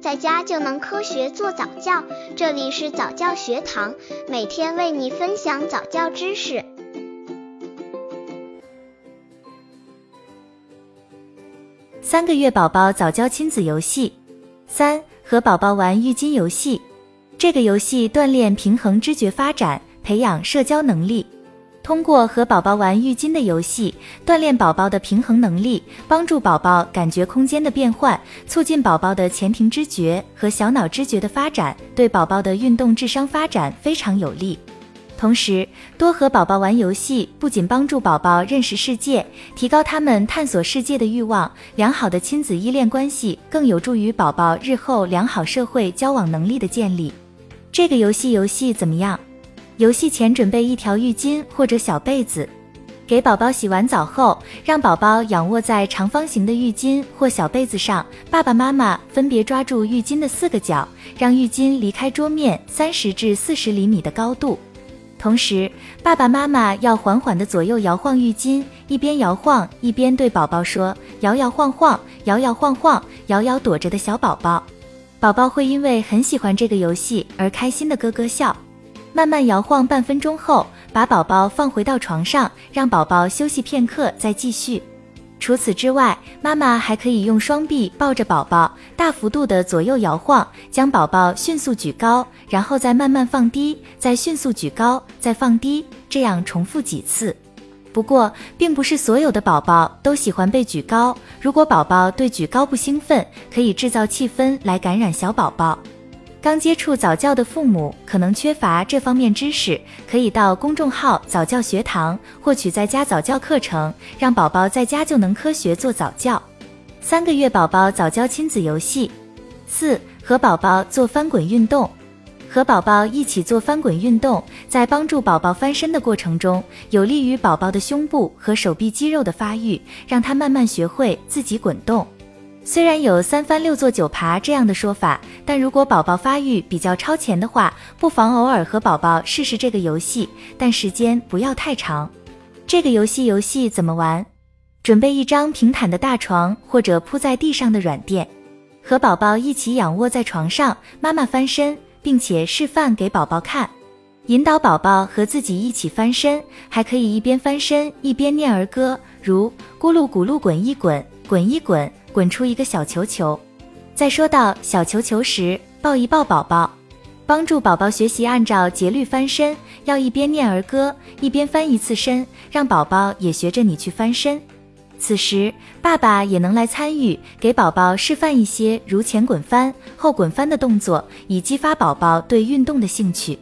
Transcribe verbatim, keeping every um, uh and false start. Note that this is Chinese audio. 在家就能科学做早教。这里是早教学堂，每天为你分享早教知识。三个月宝宝早教亲子游戏三，和宝宝玩浴巾游戏。这个游戏锻炼平衡知觉发展，培养社交能力。通过和宝宝玩浴巾的游戏，锻炼宝宝的平衡能力，帮助宝宝感觉空间的变换，促进宝宝的前庭知觉和小脑知觉的发展，对宝宝的运动智商发展非常有利。同时，多和宝宝玩游戏不仅帮助宝宝认识世界，提高他们探索世界的欲望，良好的亲子依恋关系更有助于宝宝日后良好社会交往能力的建立。这个游戏游戏怎么样？游戏前准备一条浴巾或者小被子，给宝宝洗完澡后，让宝宝仰卧在长方形的浴巾或小被子上，爸爸妈妈分别抓住浴巾的四个角，让浴巾离开桌面三十至四十厘米的高度。同时，爸爸妈妈要缓缓地左右摇晃浴巾，一边摇晃一边对宝宝说：摇摇晃晃，摇摇晃晃，摇摇躲着的小宝宝。宝宝会因为很喜欢这个游戏而开心地咯咯笑。慢慢摇晃半分钟后，把宝宝放回到床上，让宝宝休息片刻再继续。除此之外，妈妈还可以用双臂抱着宝宝，大幅度的左右摇晃，将宝宝迅速举高，然后再慢慢放低，再迅速举高，再放低，这样重复几次。不过，并不是所有的宝宝都喜欢被举高，如果宝宝对举高不兴奋，可以制造气氛来感染小宝宝。刚接触早教的父母可能缺乏这方面知识，可以到公众号早教学堂获取在家早教课程，让宝宝在家就能科学做早教。三个月宝宝早教亲子游戏四，和宝宝做翻滚运动。和宝宝一起做翻滚运动，在帮助宝宝翻身的过程中，有利于宝宝的胸部和手臂肌肉的发育，让他慢慢学会自己滚动。虽然有三翻六坐九爬这样的说法，但如果宝宝发育比较超前的话，不妨偶尔和宝宝试试这个游戏，但时间不要太长。这个游戏游戏怎么玩？准备一张平坦的大床或者铺在地上的软垫，和宝宝一起仰卧在床上，妈妈翻身，并且示范给宝宝看，引导宝宝和自己一起翻身，还可以一边翻身一边念儿歌，如咕噜咕噜滚一滚，滚一滚，滚出一个小球球。在说到小球球时，抱一抱宝宝，帮助宝宝学习按照节律翻身，要一边念儿歌一边翻一次身，让宝宝也学着你去翻身。此时爸爸也能来参与，给宝宝示范一些如前滚翻后滚翻的动作，以激发宝宝对运动的兴趣。